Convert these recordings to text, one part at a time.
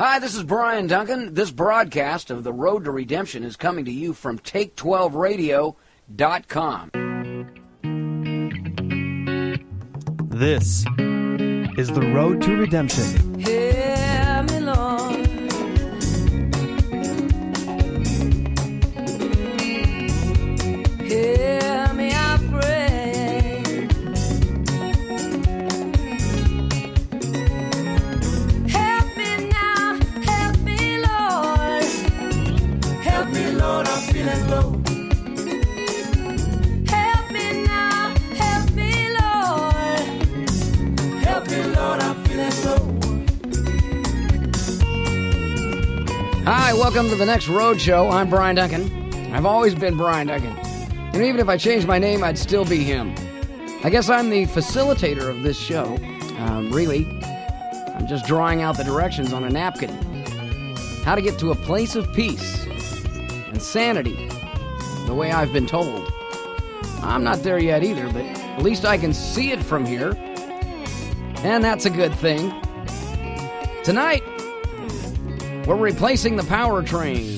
Hi, this is Brian Duncan. This broadcast of The Road to Redemption is coming to you from Take12Radio.com. This is The Road to Redemption. Hear me, Lord. Hear me, I pray. Help me now, help me, Lord. Help me, Lord, I'm feeling low. Hi, welcome to the next Road Show. I'm Brian Duncan. I've always been Brian Duncan. And even if I changed my name, I'd still be him. I guess I'm the facilitator of this show. Really, I'm just drawing out the directions on a napkin. How to get to a place of peace and sanity, the way I've been told. I'm not there yet either, but at least I can see it from here. And that's a good thing. Tonight, we're replacing the power train.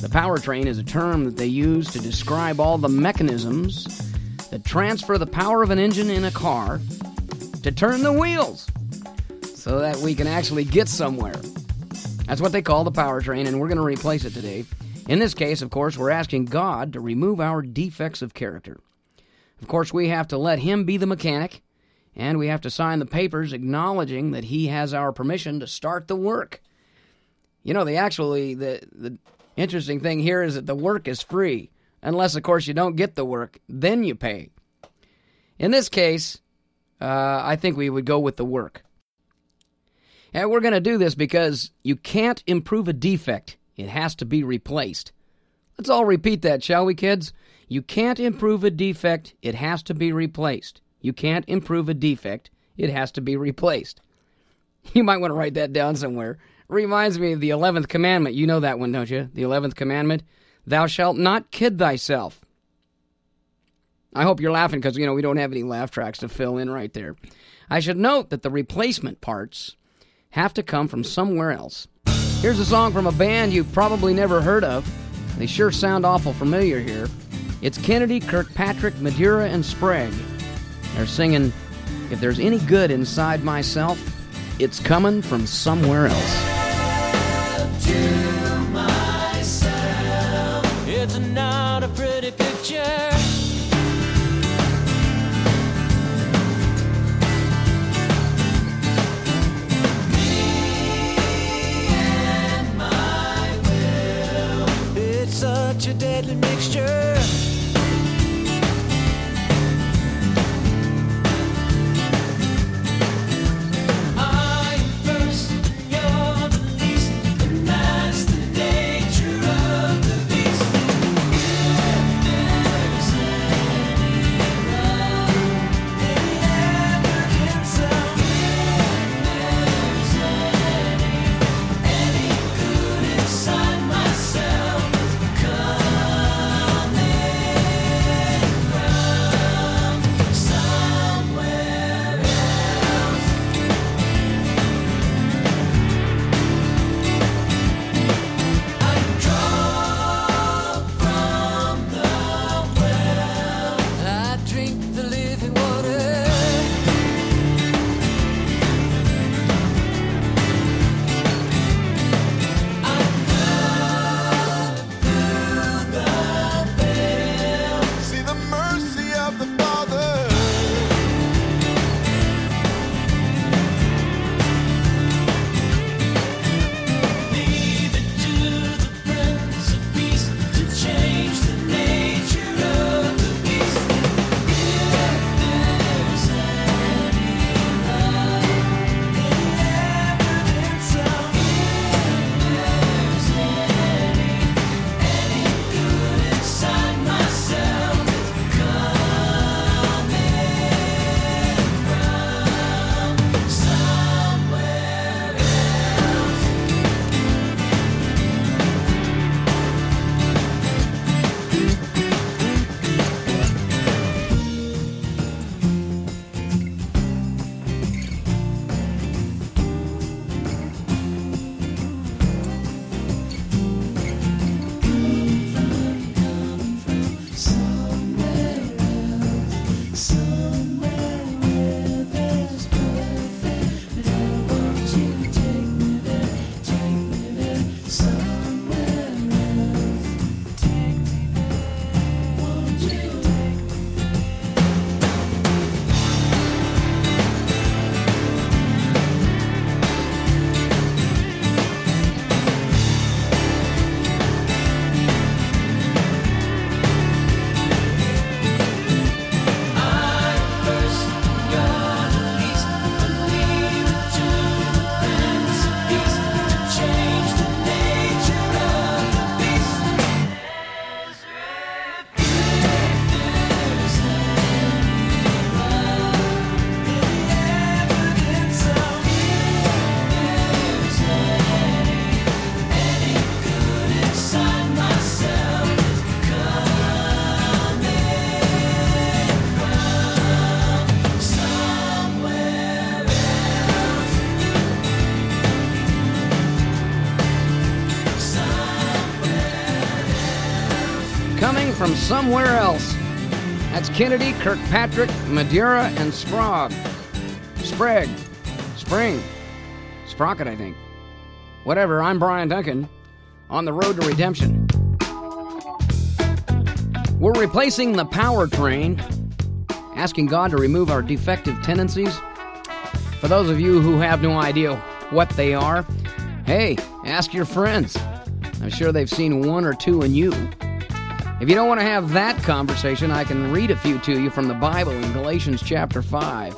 The power train is a term that they use to describe all the mechanisms that transfer the power of an engine in a car to turn the wheels so that we can actually get somewhere. That's what they call the power train, and we're going to replace it today. In this case, of course, we're asking God to remove our defects of character. Of course, we have to let Him be the mechanic. And we have to sign the papers acknowledging that He has our permission to start the work. You know, the interesting thing here is that the work is free. Unless, of course, you don't get the work. Then you pay. In this case, I think we would go with the work. And we're going to do this because you can't improve a defect. It has to be replaced. Let's all repeat that, shall we, kids? You can't improve a defect. It has to be replaced. You can't improve a defect. It has to be replaced. You might want to write that down somewhere. Reminds me of the 11th commandment. You know that one, don't you? The 11th commandment. Thou shalt not kid thyself. I hope you're laughing because, we don't have any laugh tracks to fill in right there. I should note that the replacement parts have to come from somewhere else. Here's a song from a band you've probably never heard of. They sure sound awful familiar here. It's Kennedy, Kirkpatrick, Madeira, and Sprague. They're singing, if there's any good inside myself, it's coming from somewhere else. To myself. It's not a pretty picture. Me and my will. It's such a deadly mixture. coming from somewhere else. That's Kennedy, Kirkpatrick, Madeira, and Sprague. Sprague. Spring. Sprocket, I think. Whatever, I'm Brian Duncan on The Road to Redemption. We're replacing the powertrain, asking God to remove our defective tendencies. For those of you who have no idea what they are, hey, ask your friends. I'm sure they've seen one or two in you. If you don't want to have that conversation, I can read a few to you from the Bible in Galatians chapter 5.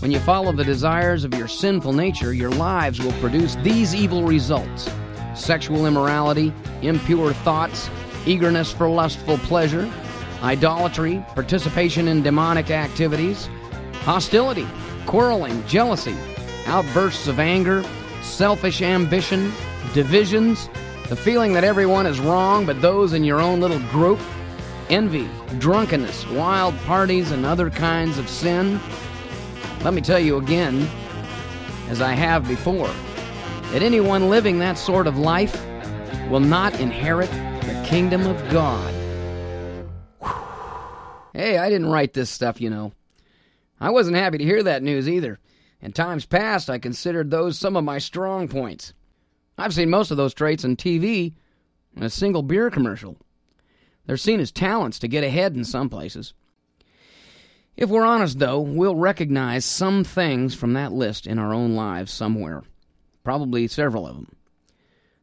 When you follow the desires of your sinful nature, your lives will produce these evil results: sexual immorality, impure thoughts, eagerness for lustful pleasure, idolatry, participation in demonic activities, hostility, quarreling, jealousy, outbursts of anger, selfish ambition, divisions, the feeling that everyone is wrong but those in your own little group, envy, drunkenness, wild parties, and other kinds of sin. Let me tell you again, as I have before, that anyone living that sort of life will not inherit the kingdom of God. Hey, I didn't write this stuff, you know. I wasn't happy to hear that news either. In times past, I considered those some of my strong points. I've seen most of those traits on TV in a single beer commercial. They're seen as talents to get ahead in some places. If we're honest, though, we'll recognize some things from that list in our own lives somewhere. Probably several of them.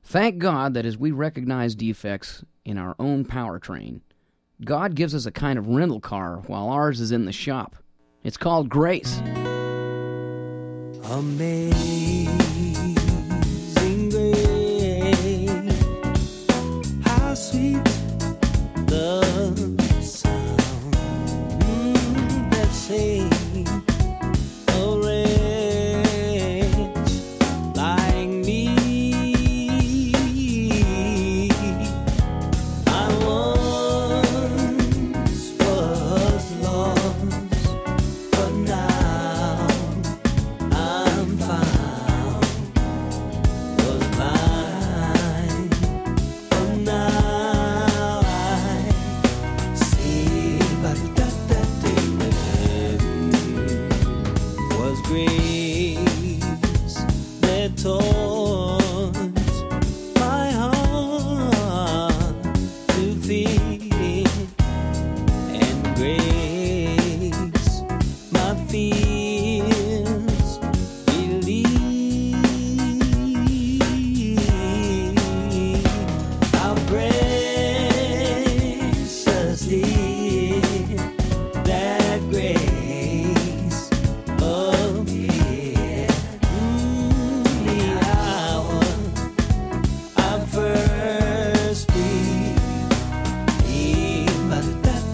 Thank God that as we recognize defects in our own powertrain, God gives us a kind of rental car while ours is in the shop. It's called grace. Amazing grace, how sweet the sound that saved a wretch like me. I once was lost, but now I'm found. Was blind, but now I see. But that day when heaven was grace that taught my heart to feel, and grace my fears believe. How precious did that grace appear. The hour I first breathed, but that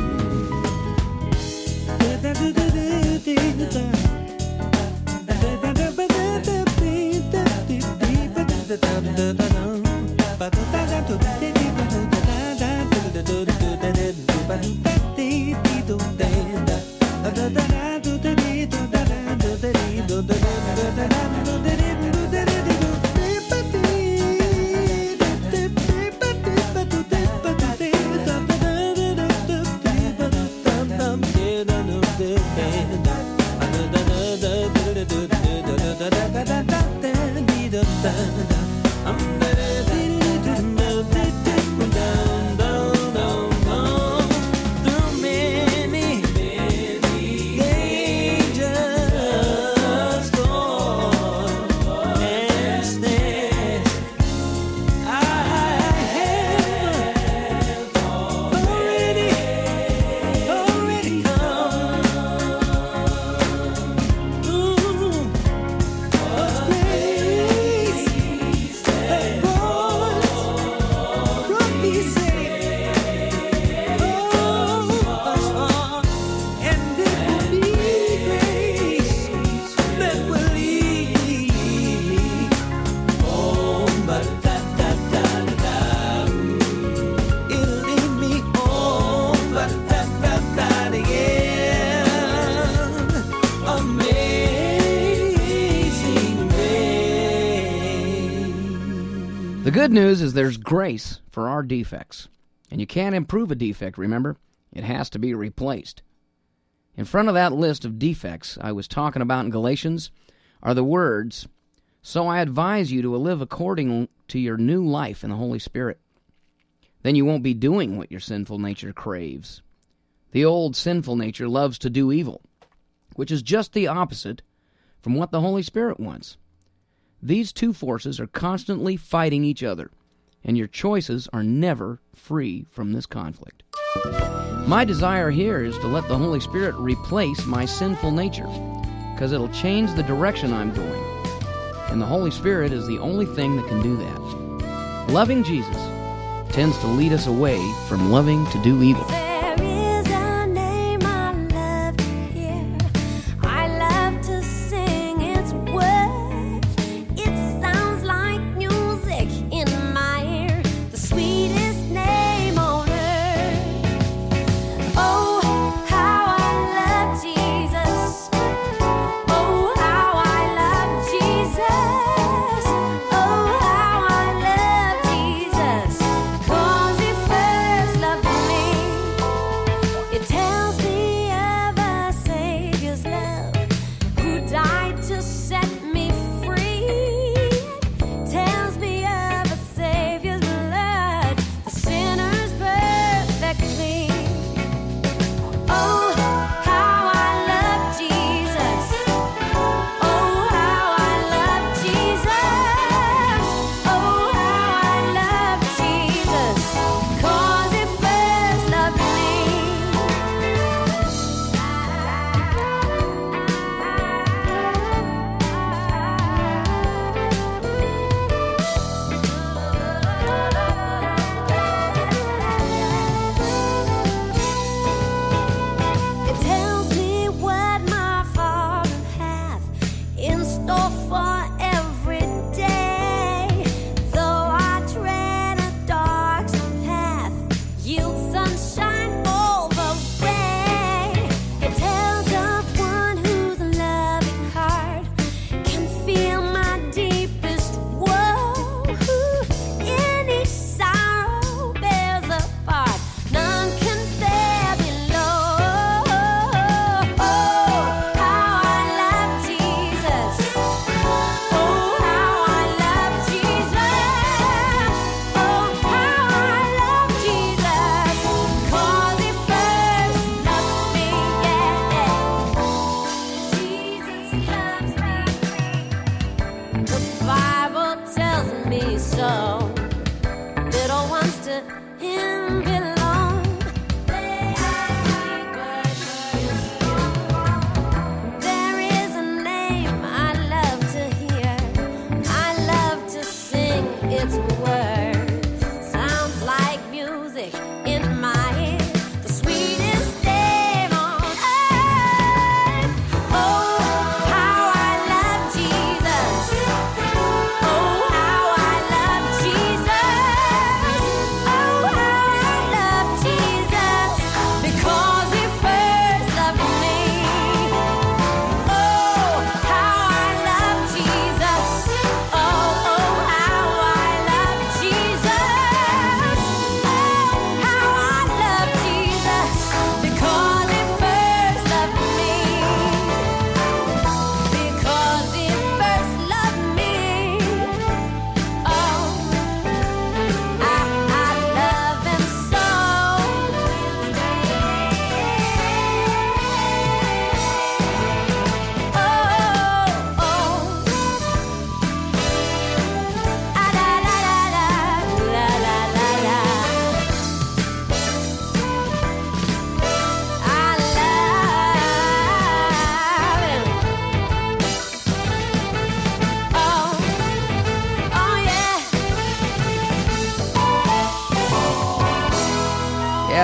day when I'm The good news is there's grace for our defects. And you can't improve a defect, remember? It has to be replaced. In front of that list of defects I was talking about in Galatians are the words, "So I advise you to live according to your new life in the Holy Spirit. Then you won't be doing what your sinful nature craves. The old sinful nature loves to do evil, which is just the opposite from what the Holy Spirit wants. These two forces are constantly fighting each other, and your choices are never free from this conflict. My desire here is to let the Holy Spirit replace my sinful nature, because it'll change the direction I'm going. And the Holy Spirit is the only thing that can do that. Loving Jesus tends to lead us away from loving to do evil."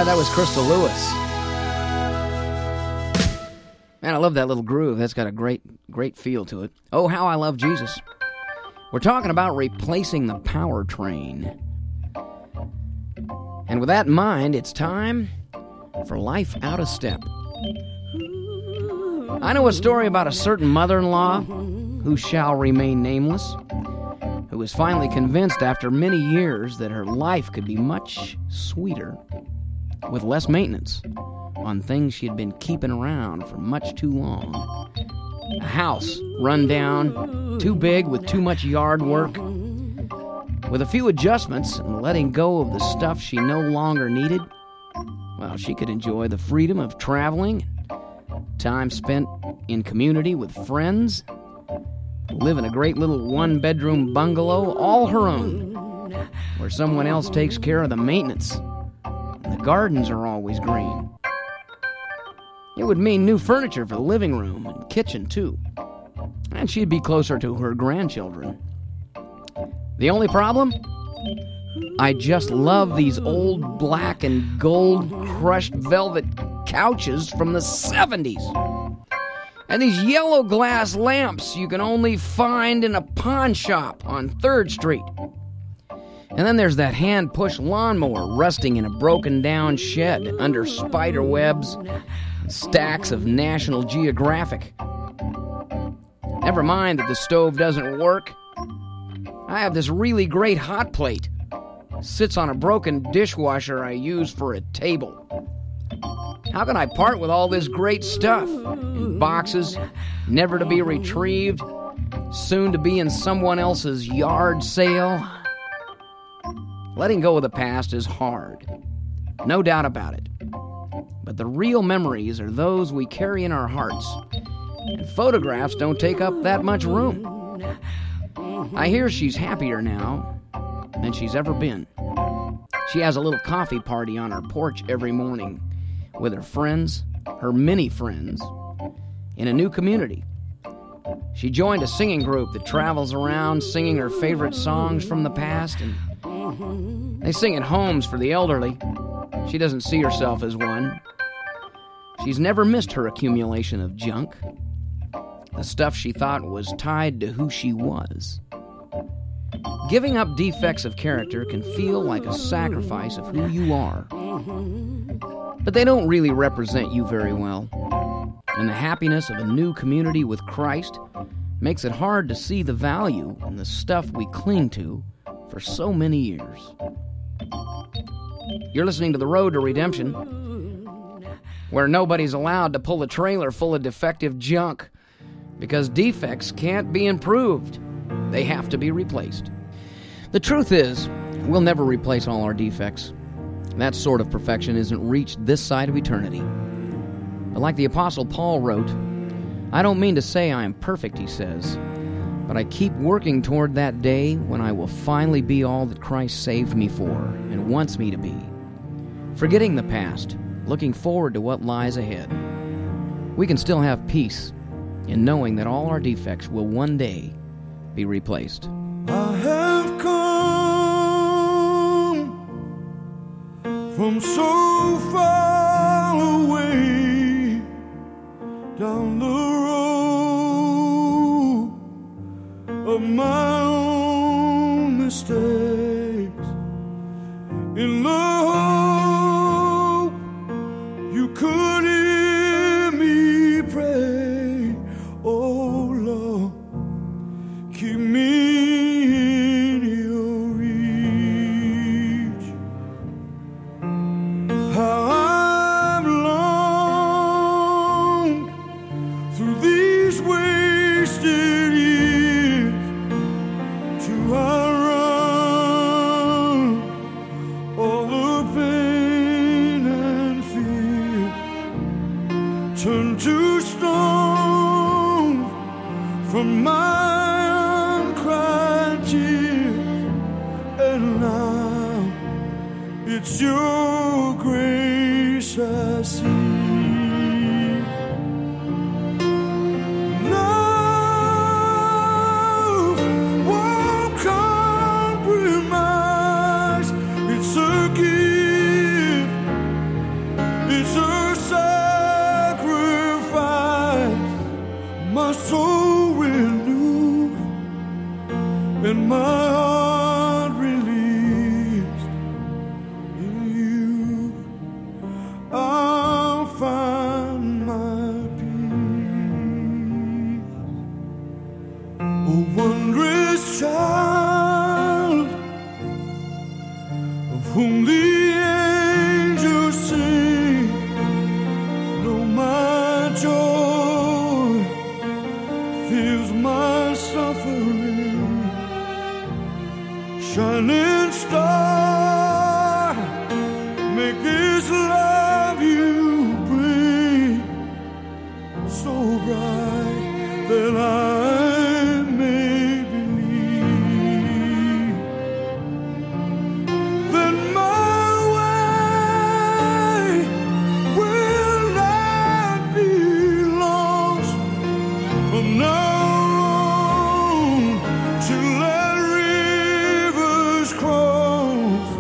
That was Crystal Lewis. Man, I love that little groove. That's got a great feel to it. Oh, how I love Jesus. We're talking about replacing the powertrain. And with that in mind, it's time for Life Out of Step. I know a story about a certain mother-in-law who shall remain nameless who was finally convinced after many years that her life could be much sweeter with less maintenance on things she had been keeping around for much too long. A house run down, too big with too much yard work. With a few adjustments and letting go of the stuff she no longer needed, well, she could enjoy the freedom of traveling, time spent in community with friends, live in a great little one-bedroom bungalow all her own, where someone else takes care of the maintenance, and the gardens are always green. It would mean new furniture for the living room and kitchen, too, and she'd be closer to her grandchildren. The only problem? I just love these old black and gold crushed velvet couches from the 70s. And these yellow glass lamps you can only find in a pawn shop on 3rd Street. And then there's that hand-pushed lawnmower rusting in a broken-down shed under spider webs, stacks of National Geographic. Never mind that the stove doesn't work. I have this really great hot plate. Sits on a broken dishwasher I use for a table. How can I part with all this great stuff? In boxes, never to be retrieved, soon to be in someone else's yard sale. Letting go of the past is hard. No doubt about it. But the real memories are those we carry in our hearts. And photographs don't take up that much room. I hear she's happier now than she's ever been. She has a little coffee party on her porch every morning with her friends, her many friends, in a new community. She joined a singing group that travels around singing her favorite songs from the past, and they sing at homes for the elderly. She doesn't see herself as one. She's never missed her accumulation of junk, the stuff she thought was tied to who she was. Giving up defects of character can feel like a sacrifice of who you are. But they don't really represent you very well. And the happiness of a new community with Christ makes it hard to see the value in the stuff we cling to for so many years. You're listening to The Road to Redemption, where nobody's allowed to pull a trailer full of defective junk because defects can't be improved. They have to be replaced. The truth is, we'll never replace all our defects. That sort of perfection isn't reached this side of eternity. But like the Apostle Paul wrote, I don't mean to say I am perfect, he says, but I keep working toward that day when I will finally be all that Christ saved me for and wants me to be. Forgetting the past, looking forward to what lies ahead. We can still have peace in knowing that all our defects will one day be replaced. I have come from so far away down the road of my own mistakes in the hope you could hear me pray. Oh Lord, keep me in your reach. How I've longed through these wasted years to outrun all the pain and fear, turned to stone from my it's your grace I see. A wondrous child. whom the angels sing, no, my joy feels my suffering. Shining star, make this love you bring so bright that I may believe that my way will not be lost. From now on, till let rivers cross, my soul will loop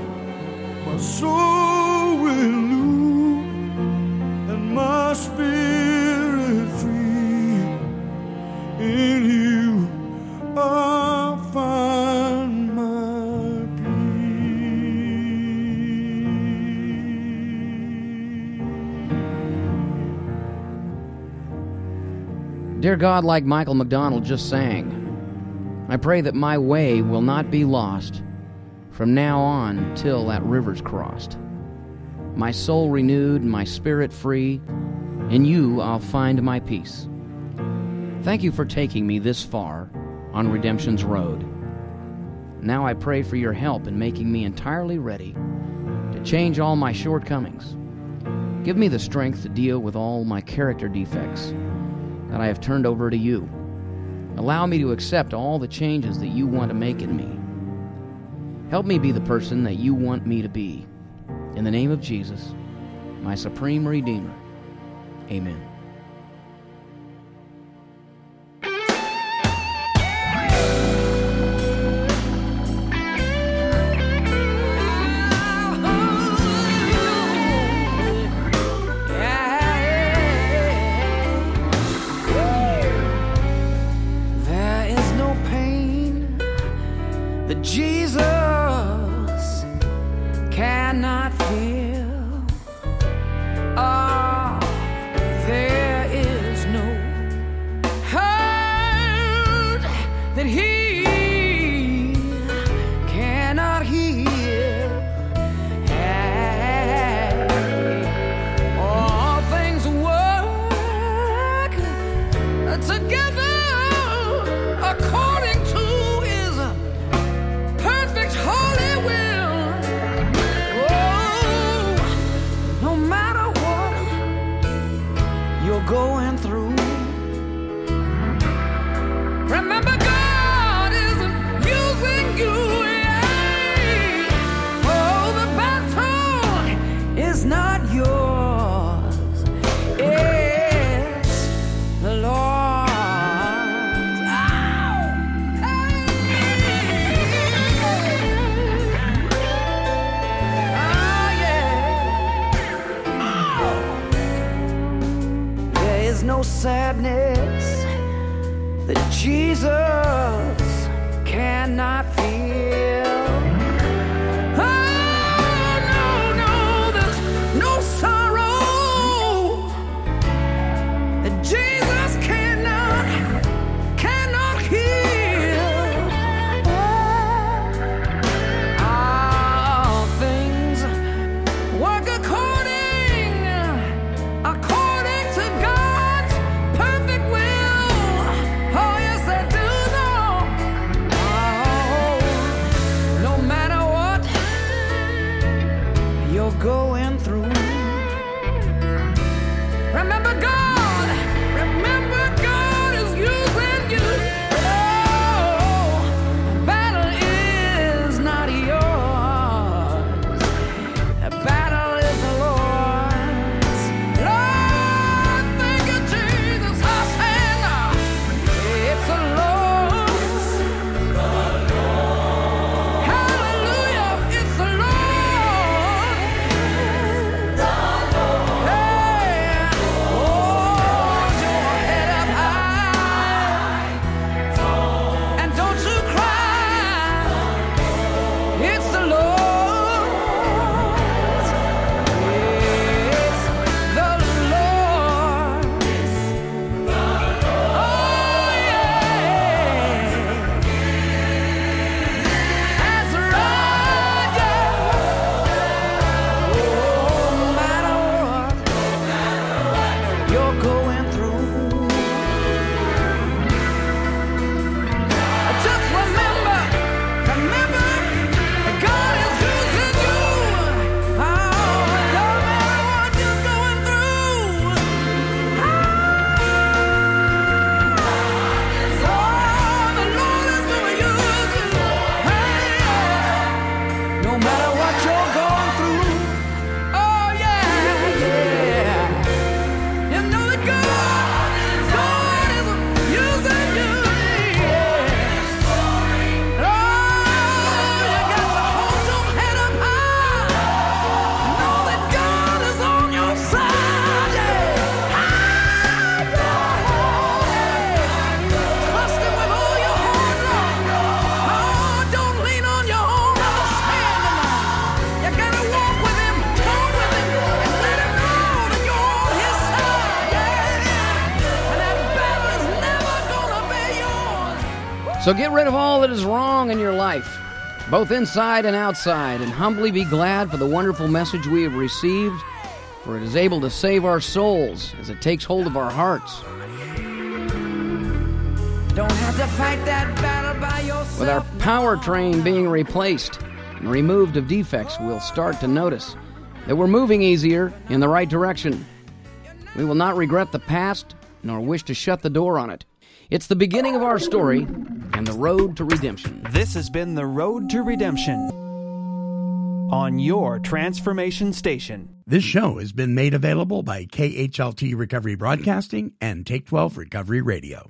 and my spirit free. In you I find my peace. Dear God, like Michael McDonald just sang, I pray that my way will not be lost from now on till that river's crossed. My soul renewed, my spirit free, in you I'll find my peace. Thank you for taking me this far on redemption's road. Now I pray for your help in making me entirely ready to change all my shortcomings. Give me the strength to deal with all my character defects that I have turned over to you. Allow me to accept all the changes that you want to make in me. Help me be the person that you want me to be. In the name of Jesus, my supreme Redeemer. Amen. Going through. Remember, God. So get rid of all that is wrong in your life, both inside and outside, and humbly be glad for the wonderful message we have received, for it is able to save our souls as it takes hold of our hearts. Don't have to fight that battle by yourself. With our powertrain being replaced and removed of defects, we'll start to notice that we're moving easier in the right direction. We will not regret the past, nor wish to shut the door on it. It's the beginning of our story and the road to redemption. This has been The Road to Redemption on your transformation station. This show has been made available by KHLT Recovery Broadcasting and Take 12 Recovery Radio.